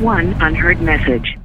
One unheard message.